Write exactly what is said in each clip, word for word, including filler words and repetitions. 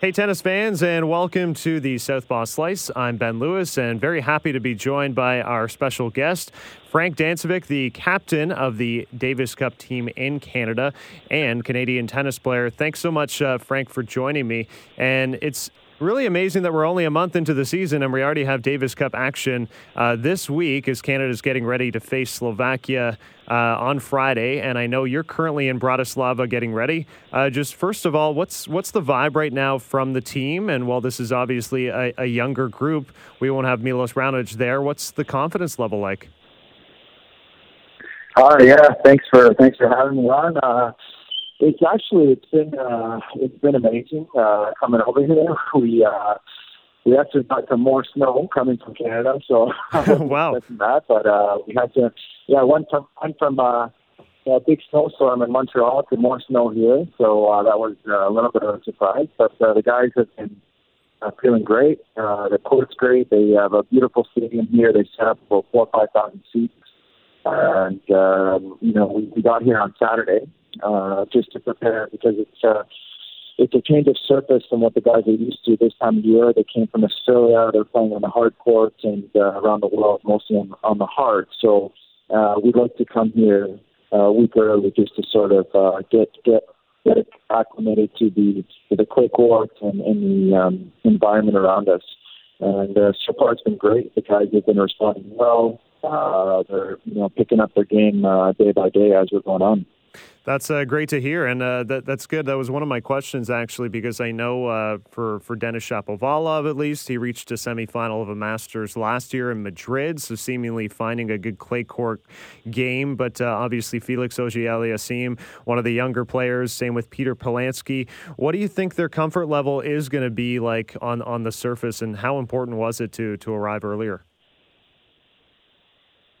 Hey, tennis fans, and welcome to the Southpaw Slice. I'm Ben Lewis, and very happy to be joined by our special guest, Frank Dancevic, the captain of the Davis Cup team in Canada and Canadian tennis player. Thanks so much, uh, Frank, for joining me. And it's really amazing that we're only a month into the season and we already have Davis Cup action uh, this week as Canada's getting ready to face Slovakia uh, on Friday. And I know you're currently in Bratislava getting ready. Uh, just first of all, what's what's the vibe right now from the team? And while this is obviously a, a younger group, we won't have Milos Raonic there. What's the confidence level like? Oh uh, yeah, thanks for thanks for having me on. Uh, It's actually it's been uh, it's been amazing uh, coming over here. We uh, we actually got some more snow coming from Canada, so wow, that. But uh, we had to yeah one from one from uh, a big snowstorm in Montreal to more snow here, so uh, that was uh, a little bit of a surprise. But uh, the guys have been uh, feeling great. Uh, the court's great. They have a beautiful stadium here. They set up about four or five thousand seats, and uh, you know we, we got here on Saturday. Uh, just to prepare because it's uh, it's a change of surface from what the guys are used to this time of year. They came from Australia. They're playing on the hard courts and uh, around the world, mostly on, on the hard. So uh, we'd like to come here a week early just to sort of uh, get get get acclimated to the to the quick court and, and the um, environment around us. And uh, so far, it's been great. The guys have been responding well. Uh, they're you know picking up their game uh, day by day as we're going on. That's uh, great to hear, and uh, that, that's good. That was one of my questions, actually, because I know uh, for, for Denis Shapovalov, at least, he reached a semifinal of a Masters last year in Madrid, so seemingly finding a good clay court game. But uh, obviously, Felix Auger-Aliassime, one of the younger players, same with Peter Polansky. What do you think their comfort level is going to be like on, on the surface, and how important was it to, to arrive earlier?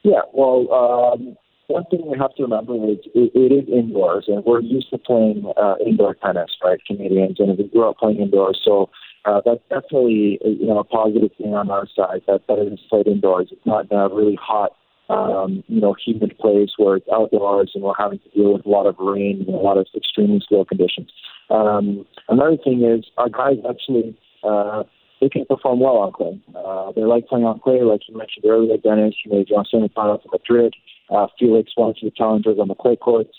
Yeah, well... Um... One thing we have to remember is it, it is indoors, and we're used to playing uh, indoor tennis, right, Canadians, and we grew up playing indoors, so uh, that's definitely you know a positive thing on our side that that it is played indoors. It's not a really hot, um, you know, humid place where it's outdoors and we're having to deal with a lot of rain and a lot of extremely slow conditions. Um, another thing is our guys actually uh, they can perform well on clay. Uh, they like playing on clay, like you mentioned earlier, Dennis. You made your semifinal for Madrid. Uh, Felix wants the challengers on the clay courts.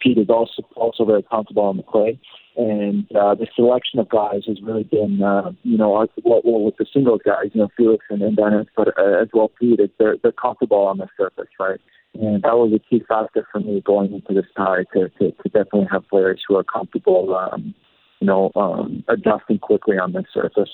Pete is also also very comfortable on the clay, and uh, the selection of guys has really been, uh, you know, our, well, well, with the singles guys, you know, Felix and, and Dennis, but uh, as well Pete, they're they're comfortable on the surface, right? And that was a key factor for me going into this tie to, to, to definitely have players who are comfortable, um, you know, um, adjusting quickly on the surface.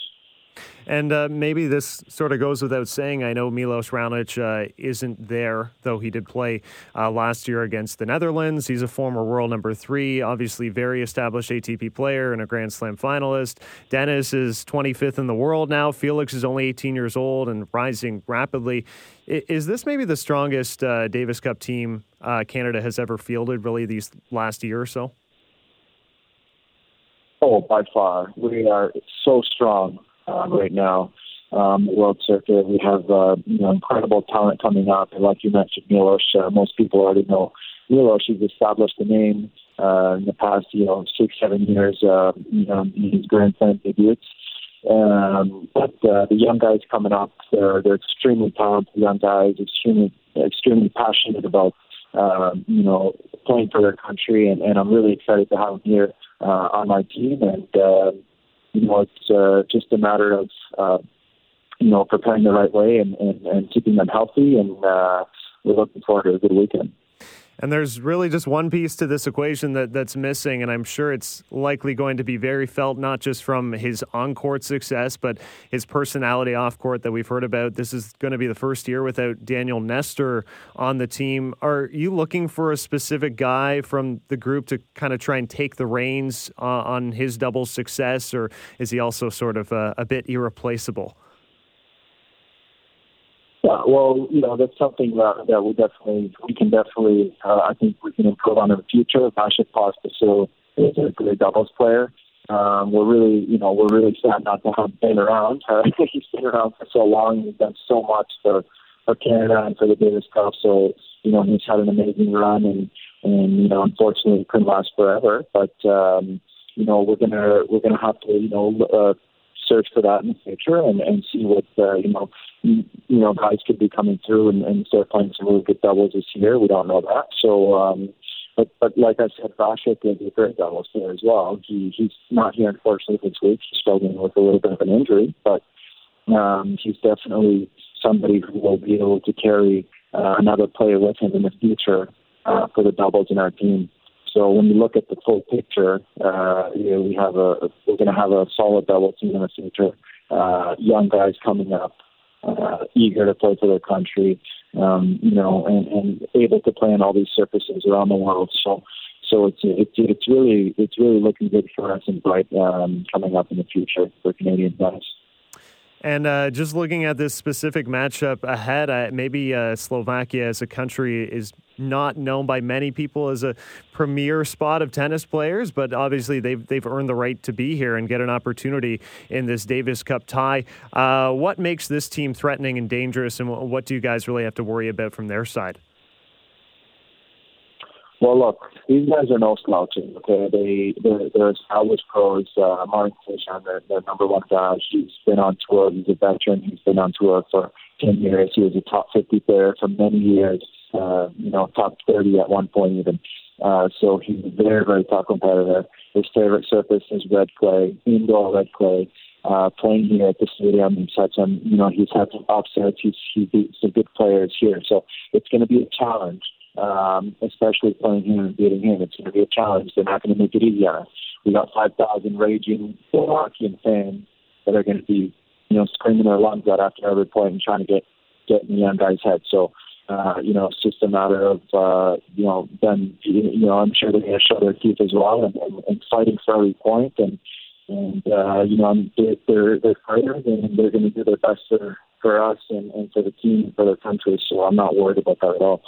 And uh, maybe this sort of goes without saying. I know Milos Raonic uh, isn't there, though he did play uh, last year against the Netherlands. He's a former world number three, obviously very established A T P player and a Grand Slam finalist. Dennis is twenty-fifth in the world now. Felix is only eighteen years old and rising rapidly. Is this maybe the strongest uh, Davis Cup team uh, Canada has ever fielded, really, these last year or so? Oh, by far. We are so strong. Um, right now, um, world circuit, we have uh, you know incredible talent coming up, and like you mentioned, Milos. Uh, most people already know Milos. He's established a name uh, in the past, you know, six, seven years. Uh, you know, his Grand Slam debuts. Um, but uh, the young guys coming up, they're they're extremely talented young guys, extremely extremely passionate about uh, you know playing for their country, and, and I'm really excited to have them here uh, on my team and. Uh, You know, it's uh, just a matter of, uh, you know, preparing the right way and, and, and keeping them healthy. And uh, we're looking forward to a good weekend. And there's really just one piece to this equation that, that's missing, and I'm sure it's likely going to be very felt, not just from his on-court success, but his personality off-court that we've heard about. This is going to be the first year without Daniel Nestor on the team. Are you looking for a specific guy from the group to kind of try and take the reins uh, on his double success, or is he also sort of uh, a bit irreplaceable? Yeah, well, you know, that's something that, that we definitely, we can definitely, uh, I think we can improve on in the future. Vasek Pospisil is a great doubles player. Um, we're really, you know, we're really sad not to have been around. Uh, he's been around for so long. He's done so much for, for Canada and for the Davis Cup. So, you know, he's had an amazing run and, and you know, unfortunately, it couldn't last forever. But, um, you know, we're gonna we're gonna have to, you know, uh, search for that in the future and, and see what uh, you know you know guys could be coming through and, and start playing some really good doubles this year. We don't know that. So, um, but but like I said, Vasek is a great doubles player as well. He he's not here unfortunately this week. He's struggling with a little bit of an injury, but um, he's definitely somebody who will be able to carry uh, another player with him in the future uh, for the doubles in our team. So when we look at the full picture, uh, you know, we have a we're going to have a solid double team in the future. Uh, young guys coming up, uh, eager to play for their country, um, you know, and, and able to play on all these surfaces around the world. So, so it's it's it's really it's really looking good for us and bright um, coming up in the future for Canadian guys. And uh, just looking at this specific matchup ahead, I, maybe uh, Slovakia as a country is not known by many people as a premier spot of tennis players, but obviously they've they've earned the right to be here and get an opportunity in this Davis Cup tie. Uh, what makes this team threatening and dangerous, and what do you guys really have to worry about from their side? Well, look, these guys are no slouching. Okay, they they're, they're established pros. Uh, Martin Kližan, their, their number one guy, he's been on tour. He's a veteran. He's been on tour for ten years. He was a top fifty player for many years. Uh, you know, top thirty at one point even. Uh, so he's a very very top competitor. His favorite surface is red clay, indoor red clay. Uh, playing here at the stadium and such, and you know he's had some upsets. He's he beat some good players here. So it's going to be a challenge. Um, especially playing him and beating him. It's going to be a challenge. They're not going to make it easy on us. We got five thousand raging Slovakian fans that are going to be, you know, screaming their lungs out after every point and trying to get, get in the young guy's head. So, uh, you know, it's just a matter of, uh, you know, them, you know, I'm sure they're going to show their teeth as well and, and, and fighting for every point. And, and uh, you know, they're, they're, they're fighters and they're going to do their best for, for us and, and for the team and for their country. So I'm not worried about that at all.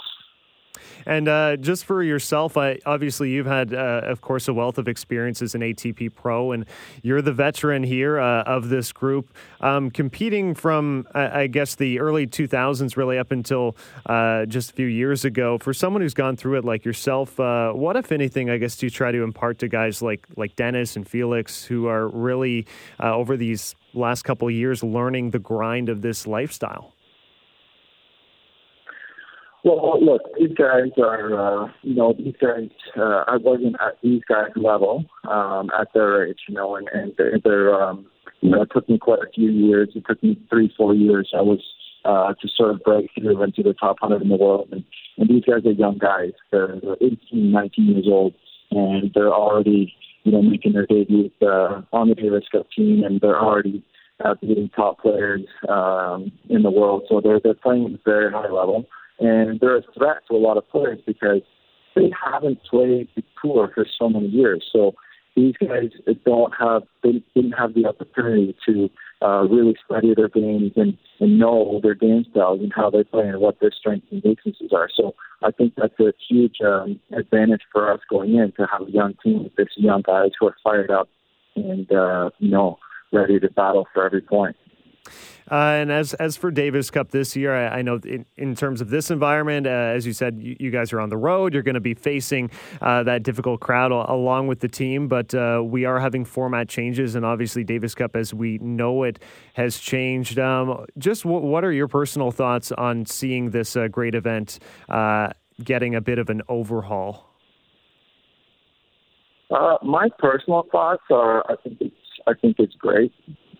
And uh, just for yourself, I, obviously you've had, uh, of course, a wealth of experience as an A T P pro, and you're the veteran here uh, of this group, um, competing from, I, I guess, the early two thousands really up until uh, just a few years ago. For someone who's gone through it like yourself, uh, what, if anything, I guess, do you try to impart to guys like, like Denis and Felix, who are really, uh, over these last couple of years, learning the grind of this lifestyle? Well, look, these guys are, uh, you know, these guys, uh, I wasn't at these guys' level um, at their age, you know, and, and they're, they're um, you know, it took me quite a few years. It took me three, four years. I was uh, to sort of break through into the top one hundred in the world. And, and these guys are young guys. They're, they're eighteen, nineteen years old, and they're already, you know, making their debut uh, on the Davis Cup team, and they're already uh, beating top players um, in the world. So they're, they're playing at a very high level. And they're a threat to a lot of players because they haven't played the tour for so many years. So these guys don't have, they didn't have the opportunity to uh, really study their games and, and know their game styles and how they play and what their strengths and weaknesses are. So I think that's a huge um, advantage for us going in to have a young team with these young guys who are fired up and, uh, you know, ready to battle for every point. Uh, and as as for Davis Cup this year, I, I know in, in terms of this environment, uh, as you said, you, you guys are on the road. You're going to be facing uh, that difficult crowd al- along with the team, but uh, we are having format changes, and obviously Davis Cup, as we know it, has changed. Um, just w- what are your personal thoughts on seeing this uh, great event uh, getting a bit of an overhaul? Uh, my personal thoughts are, I think it's, I think it's great.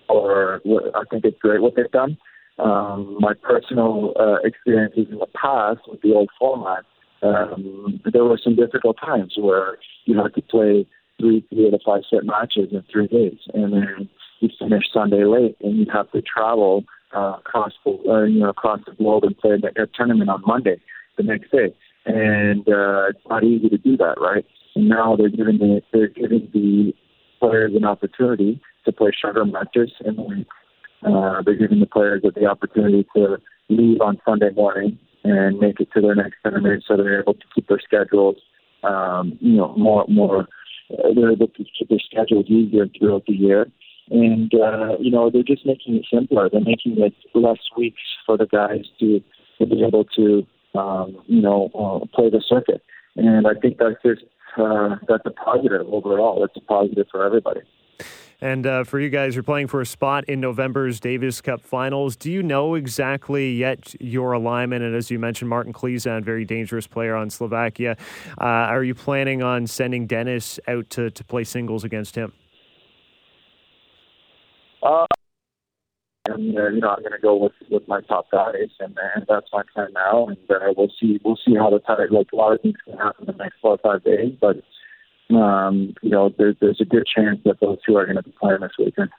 Or I think it's great what they've done. Um, my personal uh, experiences in the past with the old format, um, there were some difficult times where you had to play three, three to five set matches in three days, and then you finish Sunday late, and you have to travel uh, across the uh, you know across the globe and play a tournament on Monday the next day, and uh, it's not easy to do that, right? And now they're giving the, they're giving the players an opportunity to play shorter matches in the week. Uh, they're giving the players the opportunity to leave on Sunday morning and make it to their next tournament, so they're able to keep their schedules, um, you know, more, more. Uh, they're able to keep their schedules easier throughout the year. And, uh, you know, they're just making it simpler. They're making it less weeks for the guys to, to be able to, um, you know, uh, play the circuit. And I think that's just uh, that's a positive overall. It's a positive for everybody. And uh, for you guys, you're playing for a spot in November's Davis Cup Finals. Do you know exactly yet your alignment? And as you mentioned, Martin Kližan, very dangerous player on Slovakia. Uh, are you planning on sending Denis out to, to play singles against him? Uh, and uh, you know, I'm going to go with, with my top guys, and, and that's my plan now. And uh, we'll see we'll see how the tie. Like a lot of things can happen in the next four or five days, but. Um, you know, there, there's a good chance that those two are going to be playing this weekend.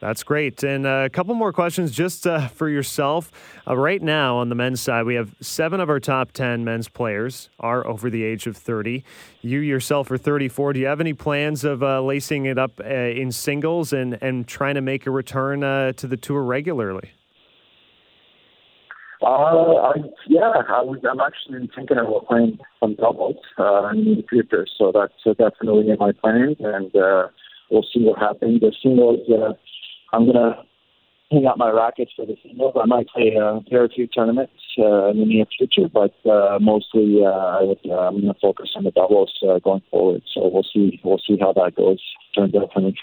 That's great. And a couple more questions just uh, for yourself. Uh, right now on the men's side, we have seven of our top ten men's players are over the age of thirty. You yourself are thirty-four. Do you have any plans of uh, lacing it up uh, in singles and, and trying to make a return uh, to the tour regularly? Uh, I, yeah, I was, I'm actually thinking about playing some doubles uh, in the future, so that's uh, definitely in my plans, and uh, we'll see what happens. The singles, uh, I'm going to hang out my rackets for the singles. I might play a fair few tournaments uh, in the near future, but uh, mostly uh, I would, uh, I'm going to focus on the doubles uh, going forward, so we'll see, we'll see how that goes. Turns out for me.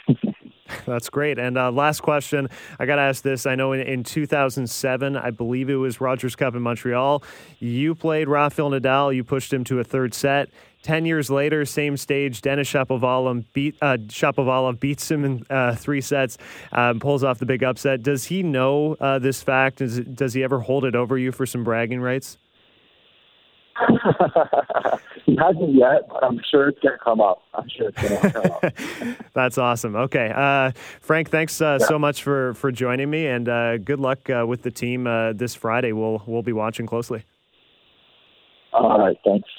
That's great. And uh, last question, I got to ask this. I know in, in two thousand seven, I believe it was Rogers Cup in Montreal, you played Rafael Nadal. You pushed him to a third set. Ten years later, same stage, Denis Shapovalov, beat, uh, Shapovalov beats him in uh, three sets, uh, pulls off the big upset. Does he know uh, this fact? Is, does he ever hold it over you for some bragging rights? He hasn't yet, but I'm sure it's going to come up. I'm sure it's going to come up. That's awesome. Okay. Uh, Frank, thanks uh, yeah. so much for, for joining me, and uh, good luck uh, with the team uh, this Friday. We'll, we'll be watching closely. All right. Thanks.